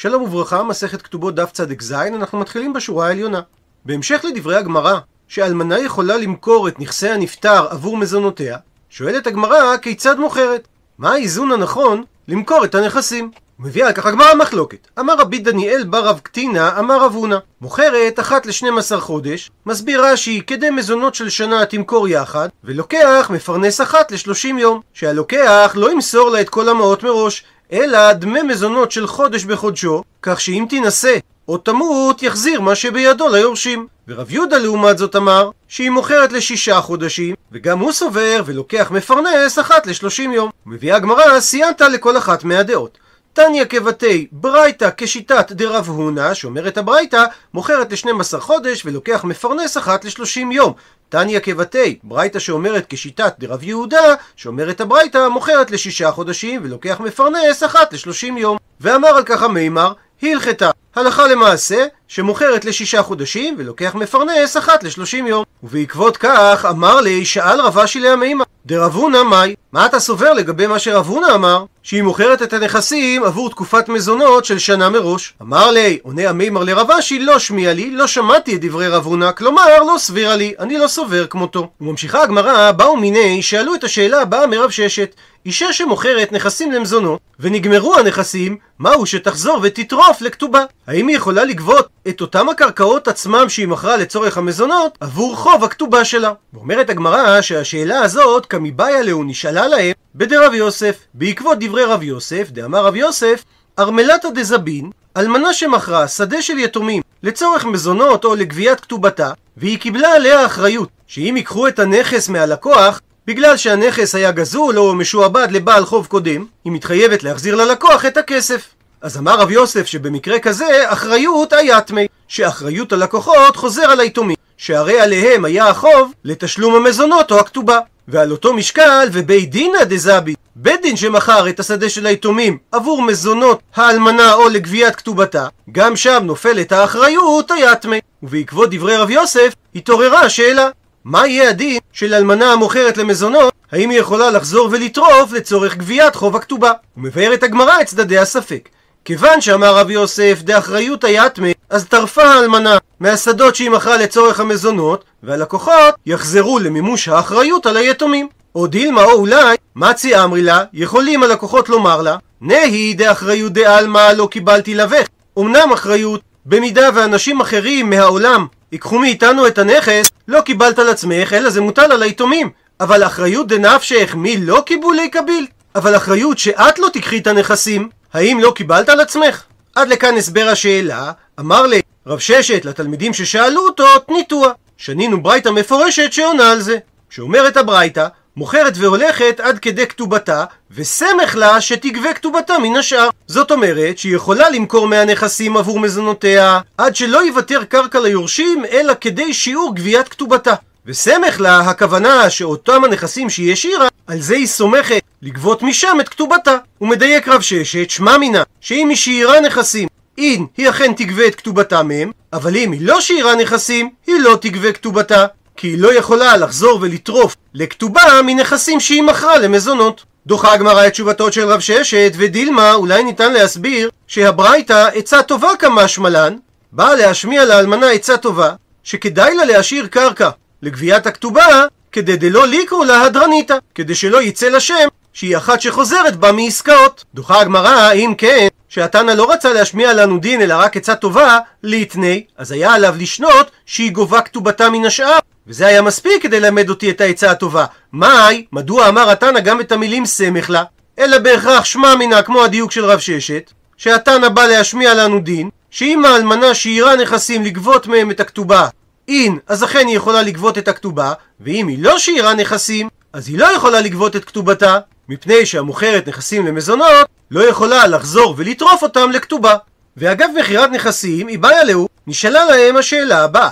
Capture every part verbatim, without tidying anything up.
שלום וברכה, מסכת כתובות דף צדק זין, אנחנו מתחילים בשורה העליונה. בהמשך לדברי הגמרא, שאלמנה יכולה למכור את נכסי הנפטר עבור מזונותיה, שואלת הגמרא כיצד מוכרת? מה האיזון הנכון למכור את הנכסים? ומביאה על כך הגמרא מחלוקת. אמר רבי דניאל בר רב קטינה, אמר רב הונה, מוכרת אחת ל-שנים עשר חודש, מסבירה שהיא כדי מזונות של שנה תמכור יחד, ולוקח מפרנס אחת ל-שלושים יום, שהלוקח לא ימסור לה את כל המעות מראש, אלא דמי מזונות של חודש בחודשו, כך שאם תנסה או תמות יחזיר מה שבידו ליורשים. ורב יהודה לעומת זאת אמר שהיא מוכרת לשישה חודשים, וגם הוא סובר ולוקח מפרנס אחת לשלושים יום. ומביאה הגמרא סיינת לכל אחת מהדעות. תניה כבתי ברייתא כשיטת דרב הונה, שאומרת הברייתא מוכרת ל-שנים עשר חודש ולוקח מפרנס אחת ל-שלושים יום. תניה כבתי ברייתא שאומרת כשיטת דרב יהודה, שאומרת הברייתא מוכרת ל-שישה חודשים ולוקח מפרנס אחת ל-שלושים יום. ואמר על כך המימר, היא הלכתה הלכה למעשה שמוכרת לשישה חודשים ולוקח מפרנס אחת לשלושים יום. ובעקבות כך אמר לי, שאל רב אשי להמימה דרב הונא מאי, מה אתה סובר לגבי מה שרב הונא אמר שהיא מוכרת את הנכסים עבור תקופת מזונות של שנה מראש? אמר לי, עונה המימר לרב אשי, לא שמיע לי, לא שמעתי את דברי רב הונא, כלומר לא סבירה לי, אני לא סובר כמותו. וממשיכה הגמרא, באו מיני שאלו את השאלה הבאה מרב ששת, אישה שמוכרת נכסים למזונות ונגמרו הנכסים, מהו שתחזור ותטרוף לכתובה? האם היא יכולה לגבות את אותם הקרקעות עצמם שהיא מכרה לצורך המזונות עבור חוב הכתובה שלה? ואומרת הגמרא שהשאלה הזאת כמיבאיה להו נשאלה להם בדרב יוסף, בעקבות דברי רב יוסף, דאמר רב יוסף, ארמלתא דזבין, אלמנה שמכרה שדה של יתומים לצורך מזונות או לגביית כתובתה, והיא קיבלה עליה אחריות שאם ייקחו את הנכס מהלקוח בגלל שהנכס היה גזול או משועבד לבעל חוב קודם, היא מתחייבת להחזיר ללקוח את הכסף. אז אמר רב יוסף שבמקרה כזה אחריות היתמי, שאחריות הלקוחות חוזר על היתומים, שהרי עליהם היה החוב לתשלום המזונות או הכתובה. ועל אותו משקל ובית דינא דזבין, בית דין שמכר את השדה של היתומים עבור מזונות האלמנה או לגביית כתובתה, גם שם נופלת האחריות היתמי. ובעקבות דברי רב יוסף התעוררה השאלה, מה יהיה הדין של אלמנה המוכרת למזונות? האם היא יכולה לחזור ולטרוף לצורך גביית חוב הכתובה? ומבארת הגמרא את צדדי הספק. כיוון שאמר רב יוסף דאחריות היתמי, אז טרפה האלמנה מהשדות שהיא מכרה לצורך המזונות, והלקוחות יחזרו למימוש האחריות על היתומים. או דילמה, או אולי מצי אמרי לה, יכולים הלקוחות לומר לה, נהי דאחריות דאלמה לא קיבלתי לבך. אמנם אחריות במידה ואנשים אחרים מהעולם יקחו מאיתנו את הנכס, לא קיבלת על עצמך, אלא זה מוטל על היתומים. אבל אחריות דנפשך, מי לא קיבולי קביל? אבל אחריות שאת לא תקחי את הנכסים, האם לא קיבלת על עצמך? עד לכאן הסבר השאלה. אמר לי רב ששת לתלמידים ששאלו אותו, תניתוה. שנינו ברייתא מפורשת שעונה על זה, שאומרת הברייתא, מוכרת והולכת עד כדי כתובתה, וסמך לה שתגבה כתובתה מן השאר. זאת אומרת שהיא יכולה למכור מהנכסים עבור מזונותיה, עד שלא יוותר קרקע ליורשים, אלא כדי שיעור גביית כתובתה. וסמך לה, הכוונה שאותם הנכסים שהיא השאירה, על זה היא סומכת לגבות משם את כתובתה. ומדייק רב ששת, שמה מינה, שאם היא שאירה נכסים, אין, היא אכן תגבה את כתובתה מהם, אבל אם היא לא שאירה נכסים, היא לא תגבה כתובתה, כי היא לא יכולה לחזור ולטרוף לכתובה מנכסים שהיא מכרה למזונות. דוחה הגמרא את תשובתו של רב ששת, ודילמה, אולי ניתן להסביר שהברייתא עצה טובה כמשמע לן, באה להשמיע לאלמנה עצה טובה, שכדאי לה להשאיר קרקע לגביית הכתובה, כדי דלא ליקרו לה הדרניתא, כדי שלא יצא לשם שהיא אחת שחוזרת בה מעסקאות. דוחה הגמרא, אם כן, שהתנא לא רצה להשמיע לנו דין אלא רק עצה טובה להתני, אז היה עליו לשנות שהיא גובה כתובתה מן השאר, וזה היה מספיק כדי ללמד אותי את העצה הטובה. מאי, מדוע אמר התנא גם את המילים סמך לה, אלא בהכרח שמע מינה, כמו הדיוק של רב ששת, שהתנא בא להשמיע לנו דין, שאם האלמנה שאירה נכסים לגבות מהם את הכתובה, אין, אז אכן היא יכולה לגבות את הכתובה, ואם היא לא שאירה נכסים, אז היא לא יכולה לגבות את כתובתה, מפני שהמוכרת נכסים למזונות לא יכולה לחזור ולטרוף אותם לכתובה. ואגב מכירת נכסים, היא באה לו, נשאלה להם השאלה הבאה.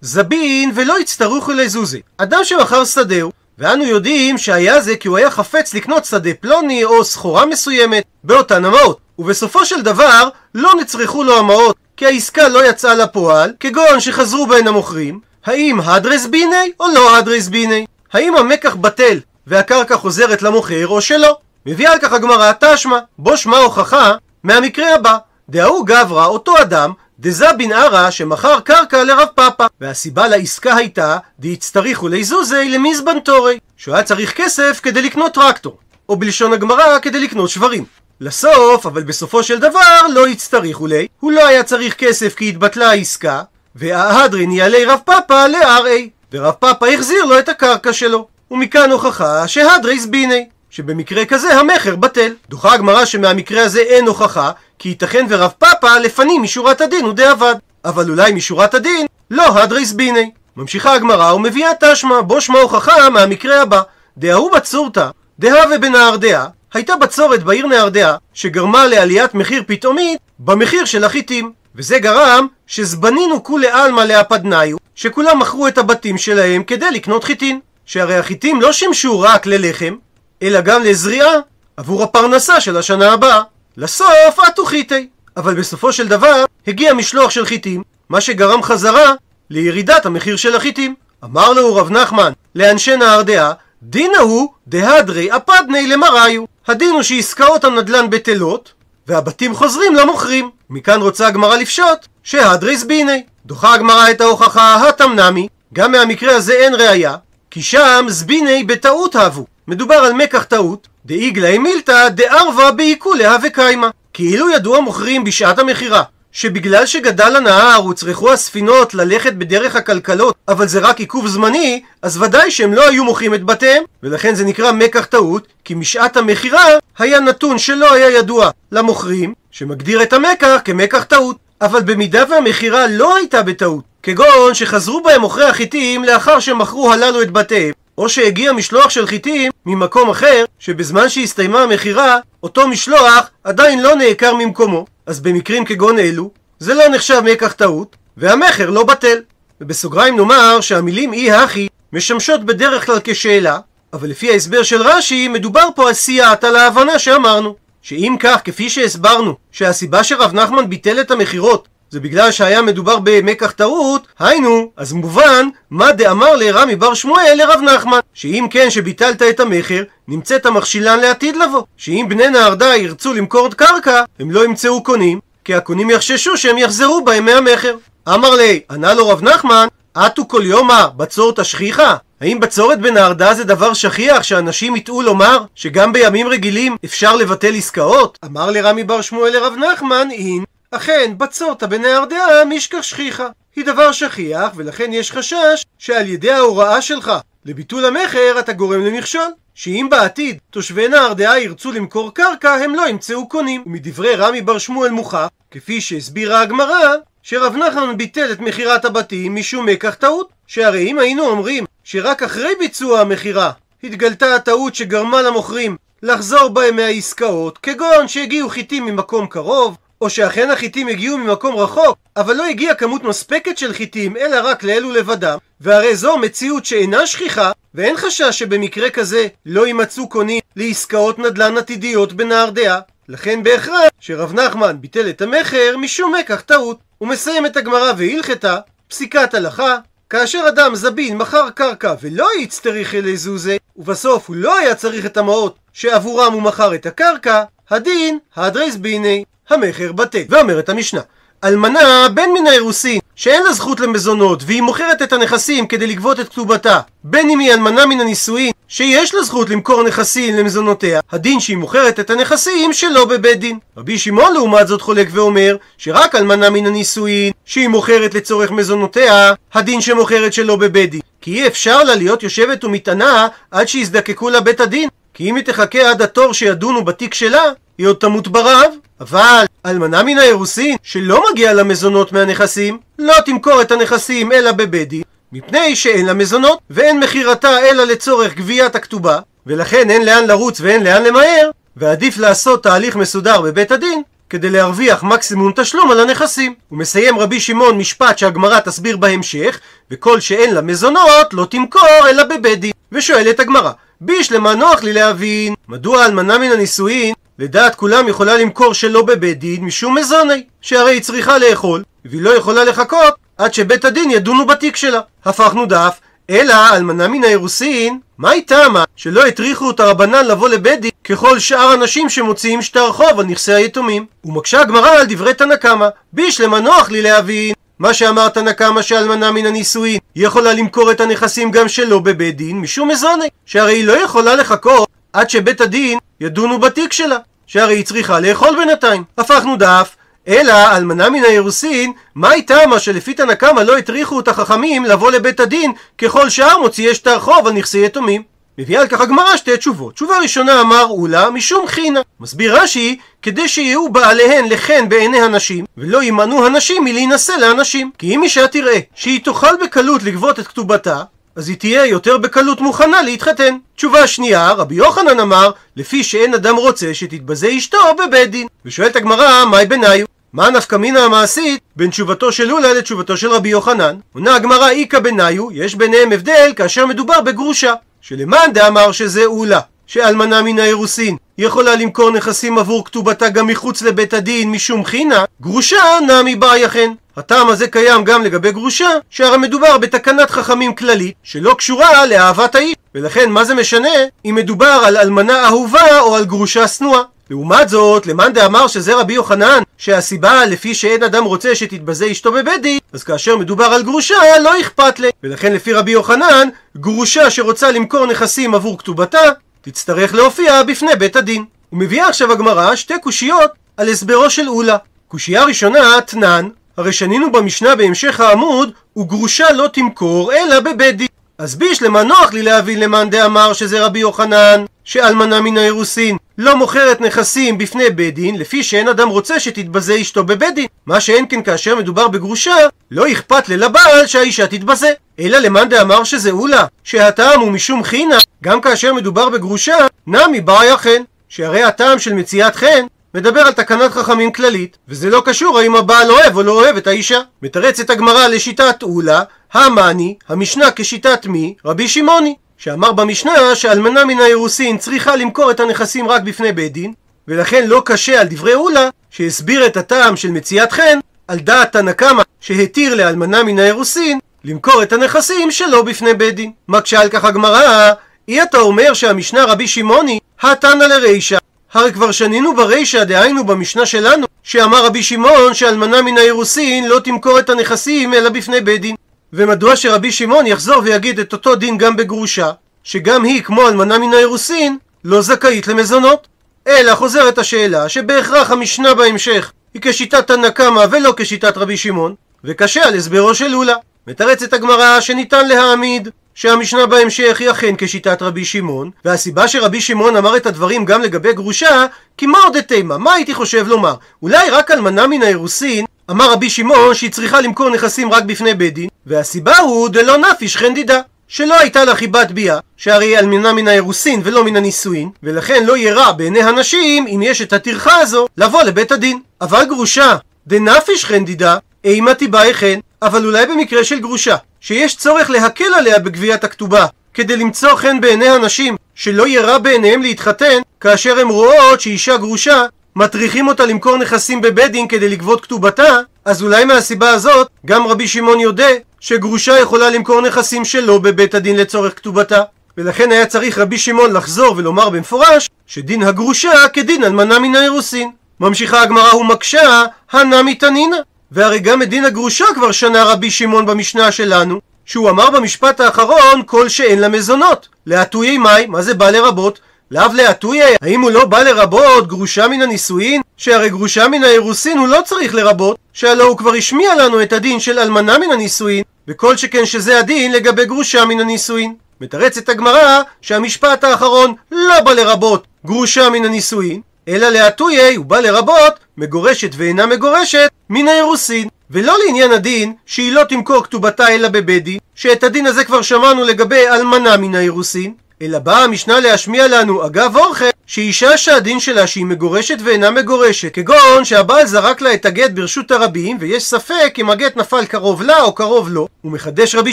זבין ולא יצטרכו לזוזי, אדם שמכר שדהו, ואנו יודעים שהיה זה כי הוא היה חפץ לקנות שדה פלוני או סחורה מסוימת באותן המעות, ובסופו של דבר לא נצרכו לו המעות כי העסקה לא יצאה לפועל, כגון שחזרו בהן המוכרים, האם הדרס ביני או לא הדרס ביני? האם המקח בטל והקרקע חוזרת למוכר או שלא? מביאה על כך הגמרא תשמע, בו שמה הוכחה מהמקרה הבא, דאו גברא, אותו אדם, דזה בן ערא שמכר קרקע לרב פאפה, והסיבה לעסקה הייתה דהצטריכו ליזוזי למזבן תורי, שהוא היה צריך כסף כדי לקנות טרקטור, או בלשון הגמרא כדי לקנות שברים. לסוף, אבל בסופו של דבר לא הצטריכו לי, הוא לא היה צריך כסף כי התבטלה העסקה, וההדרין יעלי רב פאפה לארי, ורב פאפה החזיר לו את הקרקע שלו, ומכאן הוכחה שהדריס ביני, שבמקרה כזה המחר בטל. דוחה הגמרא שמהמקרה הזה אין הוכחה, כי ייתכן ורב פאפה לפנים משורת הדין הוא דעבד, אבל אולי משורת הדין לא הדריס ביני. ממשיכה הגמרא ומביאה תשמע, בו שמה הוכחה מהמקרה הבא, דאהו בצורתא, דהווה בנהרדעא, הייתה בצורת בעיר נהרדעא שגרמה לעליית מחיר פתאומית במחיר של החיטים, וזה גרם שזבנינו כולי עלמא לאפדניו, שכולם מכרו את הבתים שלהם כדי לקנות חיטין, שהרי החיטים לא שימשו רק ללחם אלא גם לזריעה עבור הפרנסה של השנה הבאה. לסוף אתו חיטי, אבל בסופו של דבר הגיע משלוח של חיטים, מה שגרם חזרה לירידת המחיר של החיטים. אמר לו רב נחמן לאנשי נהרדעא, דין ההוא דהדרי אפדני למראיו, הדין הוא שעסקאות הנדל"ן בטלות והבתים חוזרים למוכרים. מכאן רוצה הגמרא לפשוט שהדרי זביני. דוחה הגמרא את ההוכחה התמנמי, גם מהמקרה הזה אין ראיה, כי שם זביני בטעות הבו, מדובר על מקח טעות, דאיגלה מילתא דערבה בעיקולה וקיימה, כאילו ידוע מוכרים בשעת המכירה שבגלל שגדל הנהר וצריכו הספינות ללכת בדרך הכלכלות, אבל זה רק עיכוב זמני, אז ודאי שהם לא היו מוכרים את בתיהם, ולכן זה נקרא מקח טעות, כי משעת המכירה היה נתון שלא היה ידוע למוכרים, שמגדיר את המקח כמקח טעות. אבל במידה והמכירה לא הייתה בטעות, כגון שחזרו בהם מוכרי החיטים לאחר שמכרו הללו את בתיהם, או שהגיע משלוח של חיטים ממקום אחר, שבזמן שהסתיימה המכירה אותו משלוח עדיין לא נעקר ממקומו, אז במקרים כגון אלו זה לא נחשב מקח טעות והמחר לא בטל. ובסוגריים נאמר שהמילים אי הכי משמשות בדרך כלל כשאלה, אבל לפי ההסבר של רש"י מדובר פה עשיית על ההבנה שאמרנו, שאם כך כפי שהסברנו שהסיבה שרב נחמן ביטל את המכירות זה בגלל שהיה מדובר במקח טעות, היינו, אז מובן מה דאמר לרמי בר שמואל לרב נחמן, שאם כן שביטלת את המחר, נמצאת המכשילן לעתיד לבוא, שאם בני נהרדעא ירצו למכור את קרקע, הם לא ימצאו קונים, כי הקונים יחששו שהם יחזרו בהם מהמחר. אמר לי, ענה לו רב נחמן, אתו כל יומא בצורתא שכיחא, האם בצורת בנהרדעא זה דבר שכיח שאנשים יטעו לומר שגם בימים רגילים אפשר לבטל עסקאות? אמר לרמי בר שמואל לרב נחמן, אין, אכן, בצורתא בנהרדעא משכח שכיחא, היא דבר שכיח, ולכן יש חשש שעל ידי ההוראה שלך לביטול המכר אתה גורם למכשול, שאם בעתיד תושבי נהרדעא ירצו למכור קרקע הם לא ימצאו קונים. ומדברי רמי בר שמואל מוכח, כפי שהסבירה הגמרא, שרב נחמן ביטל את מכירת הבתים משום מקח טעות, שהרי אם היינו אומרים שרק אחרי ביצוע המכירה התגלתה הטעות שגרמה למוכרים לחזור בהם מהעסקאות, כגון שהגיעו חיטים ממקום קרוב, או שאכן החיטים הגיעו ממקום רחוק, אבל לא הגיעה כמות מספקת של חיטים, אלא רק לאלו לבדם, והרי זו מציאות שאינה שכיחה, ואין חשש שבמקרה כזה לא יימצאו קונים לעסקאות נדל"ן עתידיות בנהרדעא. לכן בהכרח שרב נחמן ביטל את המכר משום מקח טעות. הוא מסיים את הגמרא והלכתה, פסיקת הלכה, כאשר אדם זבין מכר קרקע ולא יצטריך אלי זוזי, ובסוף הוא לא היה צריך את המעות שעבורם הוא מכר את הקרקע, הדין הדרייס ביני, המחר בטל. ואומרת המשנה, אלמנה בין מן האירוסין שאין לה זכות למזונות והיא מוכרת את הנכסים כדי לגבות את כתובתה, בין אם היא אלמנה מן הנישואין שיש לה זכות למכור נכסים למזונותיה, הדין שהיא מוכרת את הנכסים שלא בבית דין. רבי שמעון לעומת זאת חולק ואומר שרק אלמנה מן הנישואין שהיא מוכרת לצורך מזונותיה, הדין שמוכרת שלא בבית דין, כי אי אפשר לה להיות יושבת ומתענה עד שיזדקקו לה בית הדין, כי אם היא תחכה עד התור שידונו בתיק שלה היא עוד תמות ברעב. אבל אלמנה מן האירוסין שלא מגיע למזונות מהנכסים לא תמכור את הנכסים אלא בבית דין, מפני שאין לה מזונות ואין מכירתה אלא לצורך גביית הכתובה, ולכן אין לאן לרוץ ואין לאן למהר, ועדיף לעשות תהליך מסודר בבית הדין כדי להרוויח מקסימום תשלום על הנכסים. ומסיים רבי שמעון משפט שהגמרא תסביר בהמשך, וכל שאין לה מזונות לא תמכור אלא בבית דין. ושואלת הגמרא, בישלמה נוח לי להבין, מדוע אלמנה מן הנישואין לדעת כולם יכולה למכור שלא בבית דין משום מזוני, שהרי היא צריכה לאכול והיא לא יכולה לחכות עד שבית הדין ידונו בתיק שלה. הפכנו דף, אלא אלמנה מן האירוסין, מה היא טעמה שלא הטריחו את הרבנן לבוא לבית דין ככל שאר הנשים שמוציאים שטר חוב על נכסי היתומים? ומקשה הגמרא על דברי תנא קמא, בישלמה נוח לי להבין מה שאמר תנא קמא שאלמנה מן הנישואין היא יכולה למכור את הנכסים גם שלא בבית דין משום מזוני, שהרי היא לא יכולה לחכות עד שבית הדין ידונו בתיק שלה, שהרי היא צריכה לאכול בינתיים. הפכנו דף. אלא אלמנה מן האירוסין, מה היא טעמה שלפי תנא קמא לא הטריחו את החכמים לבוא לבית הדין ככל שאר מוציאי שטר חוב על נכסי יתומים? מביאה על כך הגמרא שתי תשובות. תשובה ראשונה, אמר אולה משום חינא, מסביר רש"י, כדי שיהיו בעליהן לחן בעיני הנשים ולא יימנעו הנשים מלהינשא לאנשים, כי אם אישה תראה שהיא תוכל בקלות לגבות את כתובתה, אז היא תהיה יותר בקלות מוכנה להתחתן. תשובה שנייה, רבי יוחנן אמר, לפי שאין אדם רוצה שתתבזה אשתו בבית דין. ושואלת הגמרא, מהי ביניו? מה נפקא מינה המעשית בין תשובתו של אולה לתשובתו של רבי יוחנן? עונה הגמרא, איקא ביניו, יש ביניהם הבדל כאשר מדובר בגרושה, שלמאן דאמר שזה אולה, שאלמנה מן האירוסין יכולה למכור נכסים עבור כתובתה גם מחוץ לבית הדין משום חינא, גרושה נמי באי אכן. הטעם הזה קיים גם לגבי גרושה, שהרי מדובר בתקנת חכמים כללית שלא קשורה לאהבת האיש, ולכן מה זה משנה אם מדובר על אלמנה אהובה או על גרושה שנואה? לעומת זאת, למאן דאמר שזה רבי יוחנן, שהסיבה לפי שאין אדם רוצה שתתבזה אשתו בבית דין, אז כאשר מדובר על גרושה לא אכפת לה, ולכן לפי רבי יוחנן, גרושה שרוצה למכור נכסים עבור כתובתה תצטרך להופיע בפני בית הדין. ומביאה עכשיו הגמרא שתי קושיות על הסברו של אולה. קושייה ראשונה, תנן, הרי שנינו במשנה בהמשך העמוד, וגרושה לא תמכור אלא בבית דין. אז בישלמה נוח לי להבין למאן דאמר שזה רבי יוחנן, שאלמנה מן האירוסין לא מוכרת נכסים בפני בית דין, לפי שאין אדם רוצה שתתבזה אשתו בבית דין. מה שאין כן כאשר מדובר בגרושה, לא אכפת לבעל שהאישה תתבזה. אלא למאן דאמר שזה אולה, שהטעם הוא משום חינא, גם כאשר מדובר בגרושה, נמי באי אכן, שהרי הטעם של מציאת חן מדבר על תקנת חכמים כללית, וזה לא קשור האם הבעל אוהב או לא אוהב את האישה. מתרצת הגמרא לשיטת אולה, המאני, המשנה כשיטת מי? רבי שמעוני, שאמר במשנה שאלמנה מן האירוסין צריכה למכור את הנכסים רק בפני בית דין, ולכן לא קשה על דברי אולה, שהסביר את הטעם של מציאת חן, על דעת תנא קמא שהתיר לאלמנה מן האירוסין למכור את הנכסים שלא בפני בית דין. מקשה על כך הגמרא, אי אתה אומר שהמשנה רבי שמעוני התנא לרישא, הרי כבר שנינו ברישא, דהיינו במשנה שלנו, שאמר רבי שמעון שאלמנה מן האירוסין לא תמכור את הנכסים אלא בפני בית דין. ומדוע שרבי שמעון יחזור ויגיד את אותו דין גם בגרושה, שגם היא כמו אלמנה מן האירוסין לא זכאית למזונות? אלא חוזרת השאלה שבהכרח המשנה בהמשך היא כשיטת תנא קמא ולא כשיטת רבי שמעון, וקשה על הסברו של אולה. מתרצת הגמרא שניתן להעמיד שהמשנה בהמשך היא אכן כשיטת רבי שמעון, והסיבה שרבי שמעון אמר את הדברים גם לגבי גרושה, כי מה עוד התימה? מה הייתי חושב לומר? אולי רק אלמנה מן האירוסין, אמר רבי שמעון שהיא צריכה למכור נכסים רק בפני בית דין, והסיבה הוא דלא נפיש חן דידה, שלא הייתה לה חיבת ביאה, שהרי היא אלמנה מן האירוסין ולא מן הנישואין, ולכן לא ירע בעיני הנשים אם יש את הטרחה הזו לבוא לבית הדין. אבל גרושה דנפיש חן דידה, אימא תיבאי חן. אבל אולי במקרה של גרושה, שיש צורך להקל עליה בגביית הכתובה, כדי למצוא חן בעיני הנשים שלא ירע בעיניהם להתחתן, כאשר הן רואות שאישה גרושה מטריחים אותה למכור נכסים בבית דין כדי לגבות כתובתה, אז אולי מהסיבה הזאת גם רבי שמעון יודע שגרושה יכולה למכור נכסים שלא בבית הדין לצורך כתובתה, ולכן היה צריך רבי שמעון לחזור ולומר במפורש שדין הגרושה כדין אלמנה מן האירוסין. ממשיכה הגמרא ומקשה, הנמי תנינא, והרי גם את דין הגרושה כבר שנה רבי שמעון במשנה שלנו, שהוא אמר במשפט האחרון כל שאין לה מזונות. להטויי מאי, מה זה בא לרבות? לאו להטויי, האם הוא לא בא לרבות גרושה מן הנישואין? שהרי גרושה מן האירוסין הוא לא צריך לרבות, שהלא הוא כבר השמיע לנו את הדין של אלמנה מן הנישואין, וכל שכן שזה הדין לגבי גרושה מן הנישואין. מתרצת הגמרא שהמשפט האחרון לא בא לרבות גרושה מן הנישואין, אלא להטויי, הוא בא לרבות מגורשת ואינה מגורשת מן האירוסין, ולא לעניין הדין שהיא לא תמכור כתובתה אלא בבית דין, שאת הדין הזה כבר שמענו לגבי אלמנה מן האירוסין, אלא באה המשנה להשמיע לנו אגב אורחא שאישה שהדין שלה שהיא מגורשת ואינה מגורשת, כגון שהבעל זרק לה את הגט ברשות הרבים ויש ספק אם הגט נפל קרוב לה או קרוב לו, ומחדש רבי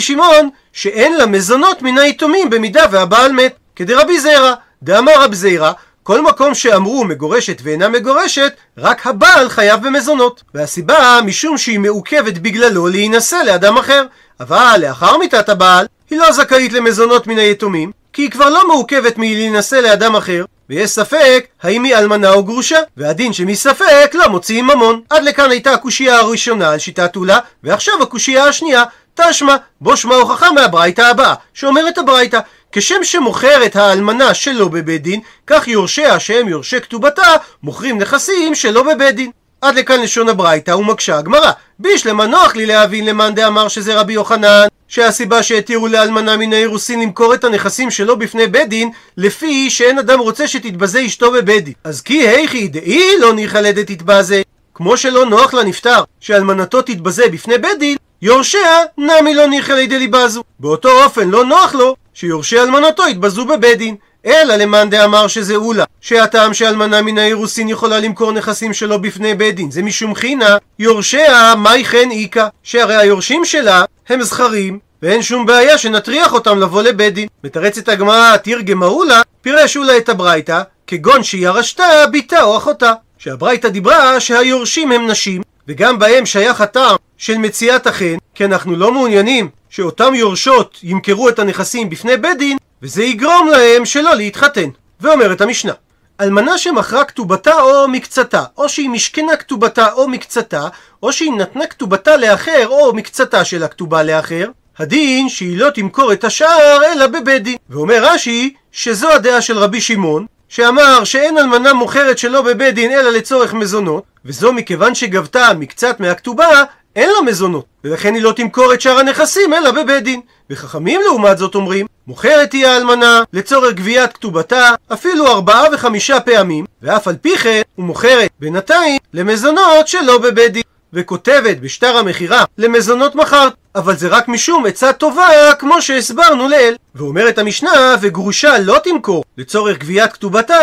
שמעון שאין לה מזונות מן היתומים במידה והבעל מת, כדרבי זיירא דאמר רב זיירא, כל מקום שאמרו מגורשת ואינה מגורשת, רק הבעל חייב במזונות. והסיבה משום שהיא מעוכבת בגללו להינשא לאדם אחר. אבל לאחר מיתת הבעל, היא לא זכאית למזונות מן היתומים, כי היא כבר לא מעוכבת מלהינשא לאדם אחר, ויש ספק האם היא אלמנה או גרושה, והדין שמספק לא מוציאים ממון. עד לכאן הייתה הקושייה הראשונה על שיטת עולה, ועכשיו הקושייה השנייה, תשמע, בו שמה הוכחה מהברייתא הבאה, שאומרת הברייתא, כשם שמוכרת האלמנה שלא בבית דין, כך יורשיה שהם יורשי כתובתה, מוכרים נכסים שלא בבית דין. עד לכאן לשון הברייתא ומקשה הגמרא. בישלמה נוח לי להבין למאן דאמר שזה רבי יוחנן, שהסיבה שהתירו לאלמנה מן האירוסין למכור את הנכסים שלו בפני בית דין, לפי שאין אדם רוצה שתתבזה אשתו בבית דין. אז כי היכי דאי לא ניחלדת תתבזה, כמו שלא נוח לנפטר שאלמנתו תתבזה בפני בית דין, יורשיה נמי לא ניחלד ליבזו. באותו אופן לא נוח לו שיורשי אלמנתו יתבזו בבית דין. אלא למאן דאמר שזה אולה, שהטעם שאלמנה מן האירוסין יכולה למכור נכסים שלו בפני בית דין, זה משום חינא יורשיה מאי חן איקה, שהרי היורשים שלה הם זכרים, ואין שום בעיה שנטריח אותם לבוא לבית דין. מתרצת הגמרא, תירגמה אולה, פירש אולה את הברייתא, כגון שירשתה ביתה או אחותה, שהברייתא דיברה שהיורשים הם נשים, וגם בהם שייך הטעם של מציאת החן, כי אנחנו לא מעוניינים שאותם יורשות ימכרו את הנכסים בפני בית דין, וזה יגרום להם שלא להתחתן. ואומרת המשנה, אלמנה שמכרה כתובתה או מקצתה, או שהיא משכנה כתובתה או מקצתה, או שהיא נתנה כתובתה לאחר או מקצתה של הכתובה לאחר, הדין שהיא לא תמכור את השאר אלא בבית דין. ואומר רש"י שזו הדעה של רבי שמעון, שאמר שאין אלמנה מוכרת שלא בבית דין אלא לצורך מזונות, וזו מכיוון שגבתה מקצת מהכתובה, אין לה מזונות, ולכן היא לא תמכור את שאר הנכסים אלא בבית דין. וחכמים לעומת זאת אומרים, מוכרת היא האלמנה לצורך גביית כתובתה אפילו ארבעה וחמישה פעמים, ואף על פי כן הוא מוכרת בינתיים למזונות שלא בבית דין, וכותבת בשטר המכירה למזונות מכרת, אבל זה רק משום עצה טובה כמו שהסברנו לאל. ואומרת המשנה, וגרושה לא תמכור לצורך גביית כתובתה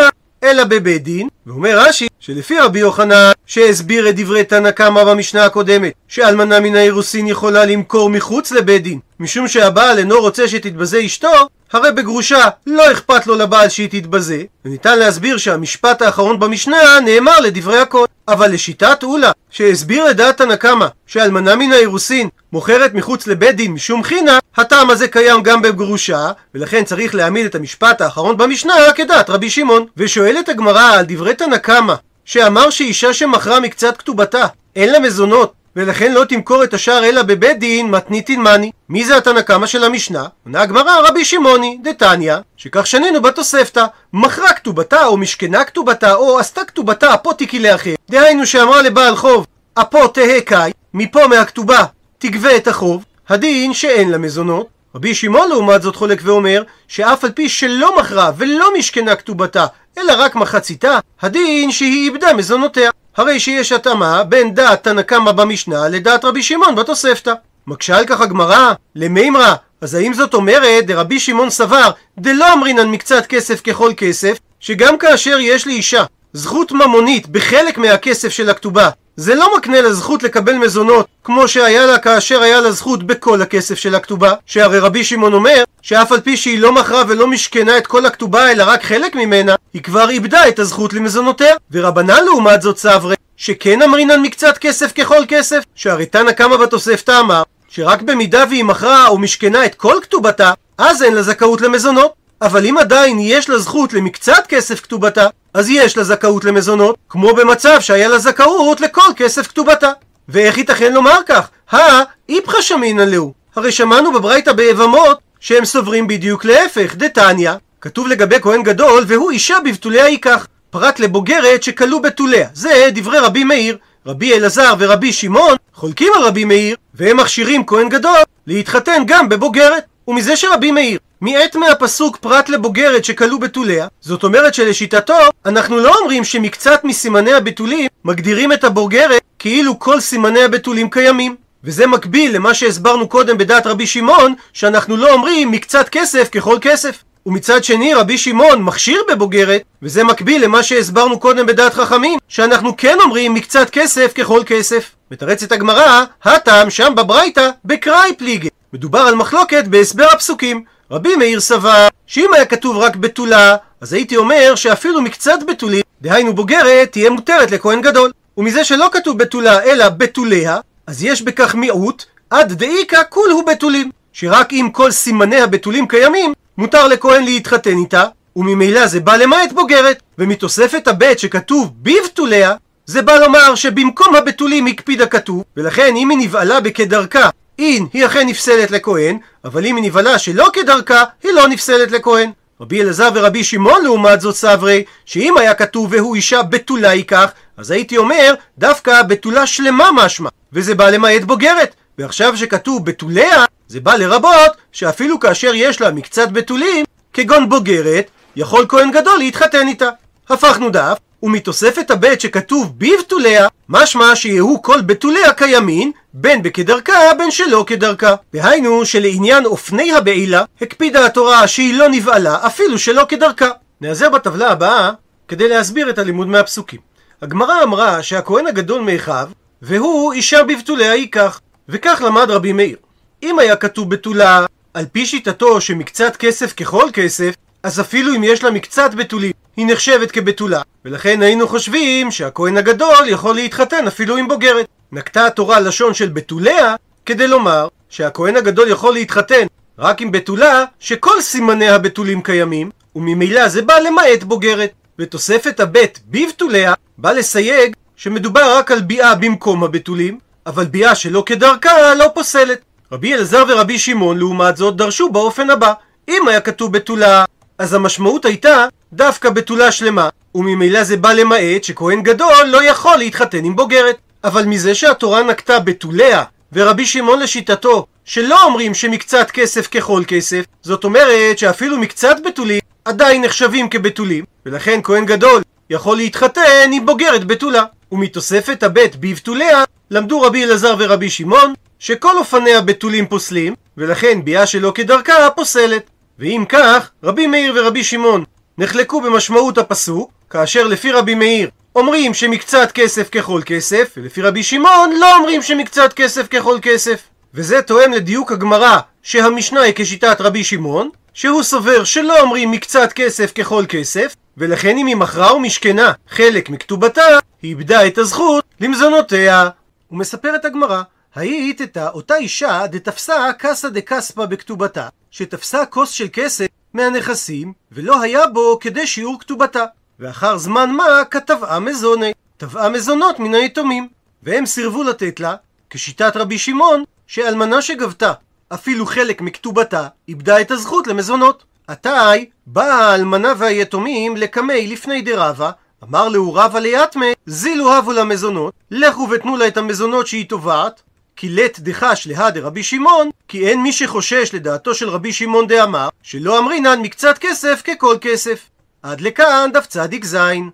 אלא בבית דין. ואומר רש"י שלפי רבי יוחנן שהסביר את דברי תנא קמא במשנה הקודמת, שאלמנה מן האירוסין יכולה למכור מחוץ לבית דין, משום שהבעל אינו רוצה שתתבזה אשתו, הרי בגרושה לא אכפת לו לבעל שהיא תתבזה, וניתן להסביר שהמשפט האחרון במשנה נאמר לדברי הכל. אבל לשיטת אולה שהסביר לדעת תנא קמא שאלמנה מן האירוסין מוכרת מחוץ לבית דין משום חינא, הטעם הזה קיים גם בגרושה, ולכן צריך להעמיד את המשפט האחרון במשנה כדעת רבי שמעון. ושואלת הגמרא על דברי תנא קמא שאמר שאישה שמכרה מקצת כתובתה אין לה מזונות, ולכן לא תמכור את השאר אלא בבית דין, מתניתין מני. מי זה התנא קמא של המשנה? עונה הגמרא, רבי שמעוני דתניא, שכך שנינו בתוספתא, מכרה כתובתה או משכנה כתובתה או עשתה כתובתה אפוטיקי לאחר, דהיינו שאמרה לבעל חוב אפו תהא קאי, מפה מהכתובה תגבה את החוב, הדין שאין לה מזונות. רבי שמעון לעומת זאת חולק ואומר שאף על פי שלא מכרה ולא משכנה כתובתה אלא רק מחציתה, הדין שהיא איבדה מזונותיה, הרי שיש התאמה בין דעת תנא קמא במשנה לדעת רבי שמעון בתוספתא. מקשה על כך הגמרא, למימרא, אז האם זאת אומרת דרבי שמעון סבר דלא אמרינן מקצת כסף ככל כסף, שגם כאשר יש לאישה זכות ממונית בחלק מהכסף של הכתובה, זה לא מקנה לה זכות לקבל מזונות כמו שהיה לה כאשר היה לה זכות בכל הכסף של הכתובה, שהרי רבי שמעון אומר שאף על פי שהיא לא מכרה ולא משכנה את כל הכתובה אלא רק חלק ממנה, היא כבר איבדה את הזכות למזונותיה. ורבנן לעומת זאת סברי שכן אמרינן מקצת כסף ככל כסף, שהרי תנא קמא בתוספתא אמר שרק במידה והיא מכרה או משכנה את כל כתובתה אז אין לה זכאות למזונות, אבל אם עדיין יש לה זכות למקצת כסף כתובתה אז יש לה זכאות למזונות, כמו במצב שהיה לה זכאות לכל כסף כתובתה. ואיך ייתכן לומר כך? הא איפכא שמינן להו, הרי שמענו בברייתא באבמות שהם סוברים בדיוק להפך. דתניא, כתוב לגבי כהן גדול והוא אישה בבתוליה ייקח, פרט לבוגרת שכלו בתוליה, זה דברי רבי מאיר. רבי אלעזר ורבי שמעון חולקים על רבי מאיר, והם מכשירים כהן גדול להתחתן גם בבוגרת. ומזה שרבי מאיר מעת מהפסוק פרט לבוגרת שכלו בתוליה, זאת אומרת שלשיטתו אנחנו לא אומרים שמקצת מסימני הבתולים מגדירים את הבוגרת כאילו כל סימני הבתולים קיימים, וזה מקביל למה שהסברנו קודם בדעת רבי שמעון שאנחנו לא אומרים מקצת כסף ככל כסף. ומצד שני רבי שמעון מכשיר בבוגרת, וזה מקביל למה שהסברנו קודם בדעת חכמים שאנחנו כן אומרים מקצת כסף ככל כסף. מתרצת הגמרא, הטעם שם בברייתא בקראי פליגי, מדובר על מחלוקת בהסבר הפסוקים. רבי מאיר סבר שאם היה כתוב רק בתולה אז הייתי אומר שאפילו מקצת בתולים, דהיינו בוגרת, תהיה מותרת לכהן גדול, ומזה שלא כתוב בתולה אלא בתוליה אז יש בכך מיעוט, עד דאיקה כולהו בתולים, שרק אם כל סימני הבתולים קיימים, מותר לכהן להתחתן איתה, וממילא זה בא למעט בוגרת, ומתוספת הבית שכתוב בבתוליה, זה בא לומר שבמקום הבתולים הקפיד הכתוב, ולכן אם היא נבעלה בכדרכה, אין, היא אכן נפסלת לכהן, אבל אם היא נבעלה שלא כדרכה, היא לא נפסלת לכהן. רבי אלעזר ורבי שמעון לעומת זאת סברי, שאם היה כתוב והוא אישה בתולה היא כך, אז הייתי אומר דווקא בתולה שלמה משמע, וזה בא למעט בוגרת. ועכשיו שכתוב בתוליה, זה בא לרבות שאפילו כאשר יש לה מקצת בתולים, כגון בוגרת, יכול כהן גדול להתחתן איתה. הפכנו דף, ומתוספת הבית שכתוב בבתוליה, משמע שיהו כל בתוליה קיימין, בין בכדרכה, בין שלא כדרכה. והיינו שלעניין אופני הבעילה, הקפידה התורה שהיא לא נבעלה, אפילו שלא כדרכה. נעזר בטבלה הבאה כדי להסביר את הלימוד מהפסוקים. הגמרא אמרה שהכהן הגדול מאחיו, והוא אישה בבתוליה היא כך. וכך למד רבי מאיר. אם היה כתוב בתולה, על פי שיטתו שמקצת כסף ככל כסף, אז אפילו אם יש לה מקצת בתולים, היא נחשבת כבתולה. ולכן היינו חושבים שהכהן הגדול יכול להתחתן אפילו עם בוגרת. נקטה התורה לשון של בתוליה, כדי לומר שהכהן הגדול יכול להתחתן רק עם בתולה, שכל סימני הבתולים קיימים, וממילא זה בא למעט בוגרת. ותוספת הבית בבתוליה, בא לסייג שמדובר רק על ביאה במקום הבתולים, אבל ביאה שלא כדרכה לא פוסלת. רבי אלעזר ורבי שמעון לעומת זאת דרשו באופן הבא. אם היה כתוב בתולה, אז המשמעות הייתה דווקא בתולה שלמה, וממילא זה בא למעט שכהן גדול לא יכול להתחתן עם בוגרת. אבל מזה שהתורה נקטה בתוליה, ורבי שמעון לשיטתו שלא אומרים שמקצת כסף ככל כסף, זאת אומרת שאפילו מקצת בתולים עדיין נחשבים כבתולים, ולכן כהן גדול יכול להתחתן עם בוגרת בתולה. ומתוספת הבית בבתוליה למדו רבי אלעזר ורבי שמעון שכל אופני הבתולים פוסלים, ולכן ביאה שלא כדרכה פוסלת. ואם כך, רבי מאיר ורבי שמעון נחלקו במשמעות הפסוק, כאשר לפי רבי מאיר אומרים שמקצת כסף ככל כסף, ולפי רבי שמעון לא אומרים שמקצת כסף ככל כסף. וזה תואם לדיוק הגמרא שהמשנה היא כשיטת רבי שמעון, שהוא סובר שלא אומרים מקצת כסף ככל כסף, ולכן אם היא מכרה ומשכנה חלק מכתובתה, היא איבדה את הזכות למזונותיה. ומספרת הגמרא, היית את אותה אישה דתפסה קסה דקספה בכתובתה, שתפסה כוס של כסף מהנכסים ולא היה בו כדי שיעור כתובתה, ואחר זמן מה כתבעה מזוני, תבעה מזונות מן היתומים, והם סירבו לתת לה, כשיטת רבי שמעון שאלמנה שגבתה אפילו חלק מכתובתה איבדה את הזכות למזונות. עתאי באה האלמנה והיתומים לקמי לפני דרבה, אמר לו רבה ליתמה, זילו הבו למזונות, לכו ותנו לה את המזונות שהיא תובעת, כי לת דחש להד רבי שמעון, כי אין מי שחושש לדעתו של רבי שמעון דאמר, שלא אמרינן מקצת כסף ככל כסף. עד לכאן דף צדיק זין.